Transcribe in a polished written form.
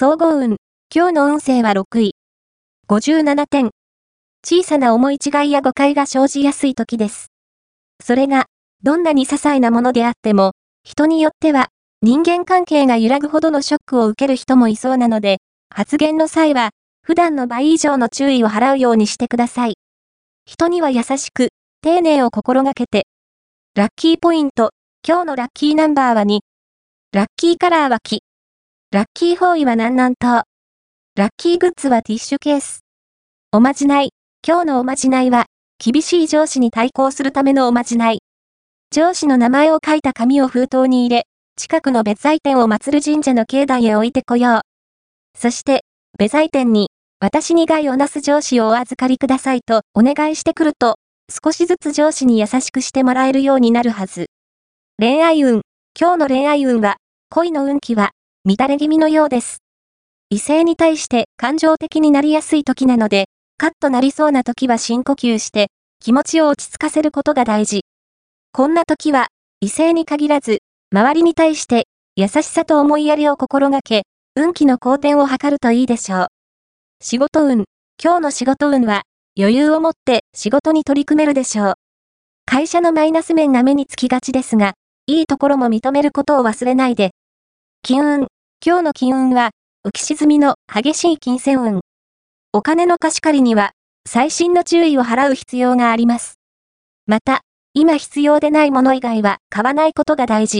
総合運。今日の運勢は6位。57点。小さな思い違いや誤解が生じやすい時です。それが、どんなに些細なものであっても、人によっては、人間関係が揺らぐほどのショックを受ける人もいそうなので、発言の際は、普段の倍以上の注意を払うようにしてください。人には優しく、丁寧を心がけて。ラッキーポイント。今日のラッキーナンバーは2。ラッキーカラーは黄。ラッキー方位は南南東。ラッキーグッズはティッシュケース。おまじない。今日のおまじないは、厳しい上司に対抗するためのおまじない。上司の名前を書いた紙を封筒に入れ、近くの別財天を祀る神社の境内へ置いてこよう。そして、別財天に、私に害をなす上司をお預かりくださいとお願いしてくると、少しずつ上司に優しくしてもらえるようになるはず。恋愛運。今日の恋愛運は、恋の運気は、乱れ気味のようです。異性に対して感情的になりやすい時なので、カッとなりそうな時は深呼吸して、気持ちを落ち着かせることが大事。こんな時は、異性に限らず、周りに対して、優しさと思いやりを心がけ、運気の好転を図るといいでしょう。仕事運。今日の仕事運は、余裕を持って仕事に取り組めるでしょう。会社のマイナス面が目につきがちですが、いいところも認めることを忘れないで。金運。今日の金運は、浮き沈みの激しい金銭運。お金の貸し借りには、細心の注意を払う必要があります。また、今必要でないもの以外は買わないことが大事。